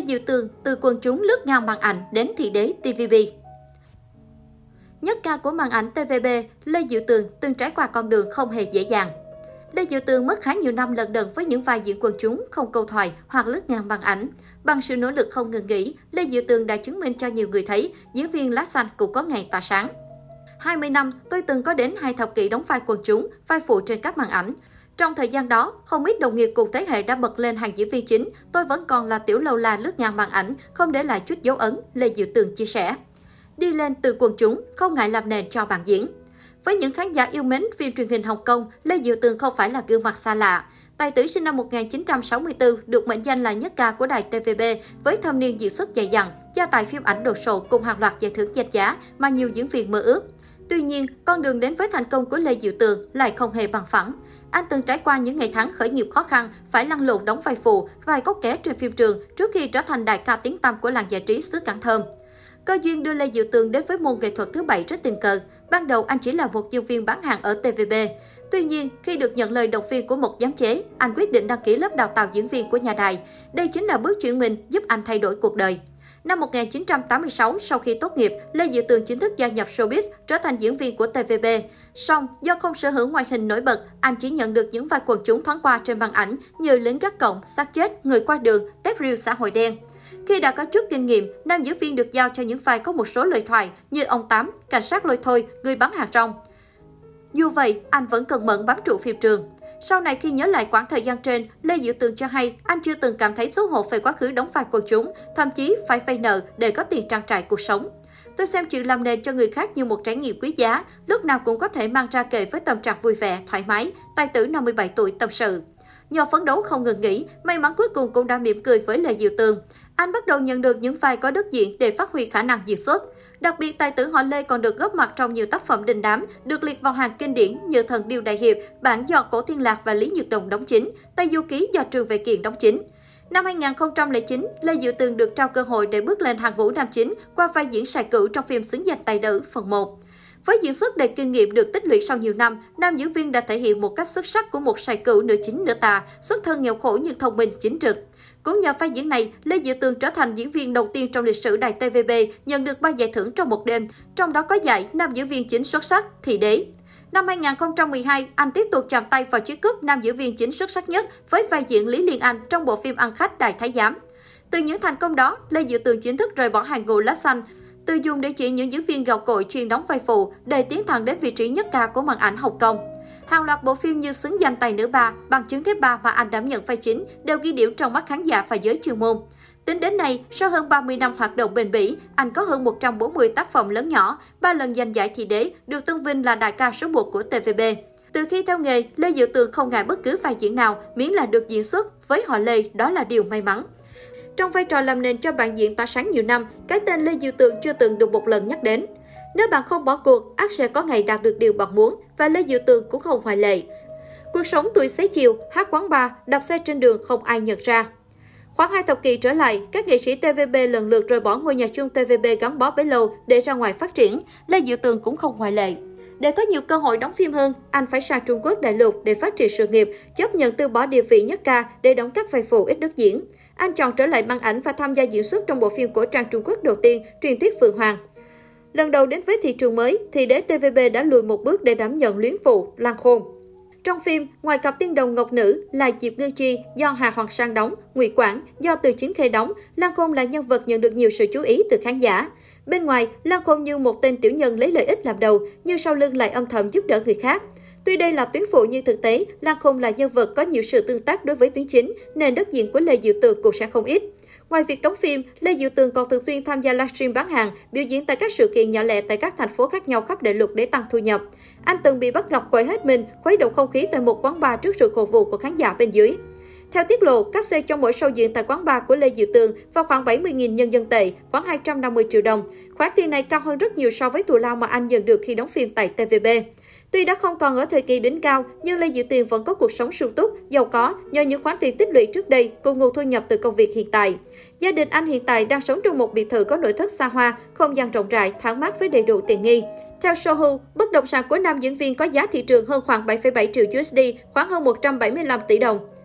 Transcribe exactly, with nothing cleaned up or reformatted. Lê Diệu Tường từ quần chúng lướt ngang màn ảnh đến thị đế tê vê bê. Nhất ca của màn ảnh tê vê bê, Lê Diệu Tường từng trải qua con đường không hề dễ dàng. Lê Diệu Tường mất khá nhiều năm lận đận với những vai diễn quần chúng không câu thoại hoặc lướt ngang màn ảnh. Bằng sự nỗ lực không ngừng nghỉ, Lê Diệu Tường đã chứng minh cho nhiều người thấy diễn viên lá xanh cũng có ngày tỏa sáng. hai mươi năm, tôi từng có đến hai thập kỷ đóng vai quần chúng, vai phụ trên các màn ảnh. Trong thời gian đó, không ít đồng nghiệp cùng thế hệ đã bật lên hàng diễn viên chính, tôi vẫn còn là tiểu lâu la lướt ngang màn ảnh, không để lại chút dấu ấn, Lê Diệu Tường chia sẻ. Đi lên từ quần chúng, không ngại làm nền cho bạn diễn. Với những khán giả yêu mến phim truyền hình Hồng Kông, Lê Diệu Tường không phải là gương mặt xa lạ. Tài tử sinh năm một nghìn chín trăm sáu mươi tư được mệnh danh là nhất ca của đài tê vê bê với thâm niên diễn xuất dày dặn, gia tài phim ảnh đồ sộ cùng hàng loạt giải thưởng danh giá mà nhiều diễn viên mơ ước. Tuy nhiên, con đường đến với thành công của Lê Diệu Tường lại không hề bằng phẳng. Anh từng trải qua những ngày tháng khởi nghiệp khó khăn, phải lăn lộn đóng vai phụ, vai cốt kẻ trên phim trường trước khi trở thành đại ca tiếng tăm của làng giải trí xứ Cảng Thơm. Cơ duyên đưa Lê Diệu Tường đến với môn nghệ thuật thứ bảy rất tình cờ. Ban đầu anh chỉ là một nhân viên bán hàng ở tê vê bê. Tuy nhiên, khi được nhận lời động viên của một giám chế, anh quyết định đăng ký lớp đào tạo diễn viên của nhà đài. Đây chính là bước chuyển mình giúp anh thay đổi cuộc đời. Năm một nghìn chín trăm tám mươi sáu, sau khi tốt nghiệp, Lê Diệu Tường chính thức gia nhập showbiz, trở thành diễn viên của tê vê bê. Song, do không sở hữu ngoại hình nổi bật, anh chỉ nhận được những vai quần chúng thoáng qua trên màn ảnh như lính gác cổng, xác chết, người qua đường, tép rêu xã hội đen. Khi đã có chút kinh nghiệm, nam diễn viên được giao cho những vai có một số lời thoại như ông Tám, cảnh sát lôi thôi, người bán hàng rong. Dù vậy, anh vẫn cần mẫn bám trụ phim trường. Sau này khi nhớ lại quãng thời gian trên, Lê Diệu Tường cho hay anh chưa từng cảm thấy xấu hổ về quá khứ đóng vai quần chúng, thậm chí phải vay nợ để có tiền trang trải cuộc sống. Tôi xem chuyện làm nền cho người khác như một trải nghiệm quý giá, lúc nào cũng có thể mang ra kể với tâm trạng vui vẻ, thoải mái, tài tử năm mươi bảy tuổi tâm sự. Nhờ phấn đấu không ngừng nghỉ, may mắn cuối cùng cũng đã mỉm cười với Lê Diệu Tường. Anh bắt đầu nhận được những vai có đất diễn để phát huy khả năng diễn xuất. Đặc biệt, tài tử họ Lê còn được góp mặt trong nhiều tác phẩm đình đám, được liệt vào hàng kinh điển như Thần Điêu Đại Hiệp, Bản Do Cổ Thiên Lạc và Lý Nhược Đồng đóng chính, Tây Du Ký do Trường Vệ Kiện đóng chính. Năm hai nghìn không trăm lẻ chín, Lê Diệu Tường được trao cơ hội để bước lên hàng ngũ nam chính qua vai diễn Sài Cửu trong phim Xứng Danh Tài Tử phần một. Với diễn xuất đầy kinh nghiệm được tích lũy sau nhiều năm, nam diễn viên đã thể hiện một cách xuất sắc của một Sài Cửu nửa chính nửa tà, xuất thân nghèo khổ nhưng thông minh chính trực. Cũng nhờ vai diễn này, Lê Diệu Tường trở thành diễn viên đầu tiên trong lịch sử đài tê vê bê nhận được ba giải thưởng trong một đêm, trong đó có giải nam diễn viên chính xuất sắc, thị đế. Năm hai nghìn không trăm mười hai, anh tiếp tục chạm tay vào chiếc cúp nam diễn viên chính xuất sắc nhất với vai diễn Lý Liên Anh trong bộ phim Ăn Khách Đại Thái Giám. Từ những thành công đó, Lê Diệu Tường chính thức rời bỏ hàng ngũ lá xanh, từ dùng để chỉ những diễn viên gạo cội chuyên đóng vai phụ để tiến thẳng đến vị trí nhất ca của màn ảnh Hồng Kông. Hàng loạt bộ phim như Xứng Danh Tài Nữ ba, Bằng Chứng Thép ba mà anh đảm nhận vai chính đều ghi điểm trong mắt khán giả và giới chuyên môn. Tính đến nay, sau hơn ba mươi năm hoạt động bền bỉ, anh có hơn một trăm bốn mươi tác phẩm lớn nhỏ, ba lần giành giải thị đế, được tôn vinh là đại ca số một của tê vê bê. Từ khi theo nghề, Lê Diệu Tường không ngại bất cứ vai diễn nào, miễn là được diễn xuất, với họ Lê đó là điều may mắn. Trong vai trò làm nền cho bạn diễn tỏa sáng nhiều năm, cái tên Lê Diệu Tường chưa từng được một lần nhắc đến. Nếu bạn không bỏ cuộc, ắt sẽ có ngày đạt được điều bạn muốn, và Lê Diệu Tường cũng không ngoại lệ. Cuộc sống tuổi xế chiều, hát quán bar, đạp xe trên đường không ai nhận ra. Khoảng hai thập kỷ trở lại, các nghệ sĩ tê vê bê lần lượt rời bỏ ngôi nhà chung tê vê bê gắn bó bấy lâu để ra ngoài phát triển, Lê Diệu Tường cũng không ngoại lệ. Để có nhiều cơ hội đóng phim hơn, anh phải sang Trung Quốc đại lục để phát triển sự nghiệp, chấp nhận từ bỏ địa vị nhất ca để đóng các vai phụ ít đất diễn. Anh chọn trở lại màn ảnh và tham gia diễn xuất trong bộ phim cổ trang Trung Quốc đầu tiên, Truyền Thuyết Phượng Hoàng. Lần đầu đến với thị trường mới, thì đế tê vê bê đã lùi một bước để đảm nhận luyến phụ Lan Khôn. Trong phim, ngoài cặp tiên đồng ngọc nữ là Diệp Ngư Chi do Hà Hoàng Sang đóng, Ngụy Quảng do Từ Chính Khê đóng, Lan Khôn là nhân vật nhận được nhiều sự chú ý từ khán giả. Bên ngoài, Lan Khôn như một tên tiểu nhân lấy lợi ích làm đầu, nhưng sau lưng lại âm thầm giúp đỡ người khác. Tuy đây là tuyến phụ nhưng thực tế, Lan Khôn là nhân vật có nhiều sự tương tác đối với tuyến chính, nên đất diện của Lê Diệu Tường cũng sẽ không ít. Ngoài việc đóng phim, Lê Diệu Tường còn thường xuyên tham gia livestream bán hàng, biểu diễn tại các sự kiện nhỏ lẻ tại các thành phố khác nhau khắp đại lục để tăng thu nhập. Anh từng bị bắt gặp quậy hết mình, khuấy động không khí tại một quán bar trước sự cổ vũ của khán giả bên dưới. Theo tiết lộ, các xe trong mỗi show diễn tại quán bar của Lê Diệu Tường vào khoảng bảy mươi nghìn nhân dân tệ, khoảng hai trăm năm mươi triệu đồng. Khoản tiền này cao hơn rất nhiều so với thù lao mà anh nhận được khi đóng phim tại tê vê bê. Tuy đã không còn ở thời kỳ đỉnh cao, nhưng Lê Diệu Tường vẫn có cuộc sống sung túc, giàu có nhờ những khoản tiền tích lũy trước đây cùng nguồn thu nhập từ công việc hiện tại. Gia đình anh hiện tại đang sống trong một biệt thự có nội thất xa hoa, không gian rộng rãi, thoáng mát với đầy đủ tiện nghi. Theo Sohu, bất động sản của nam diễn viên có giá thị trường hơn khoảng bảy phẩy bảy triệu u ét đê, khoảng hơn một trăm bảy mươi lăm tỷ đồng.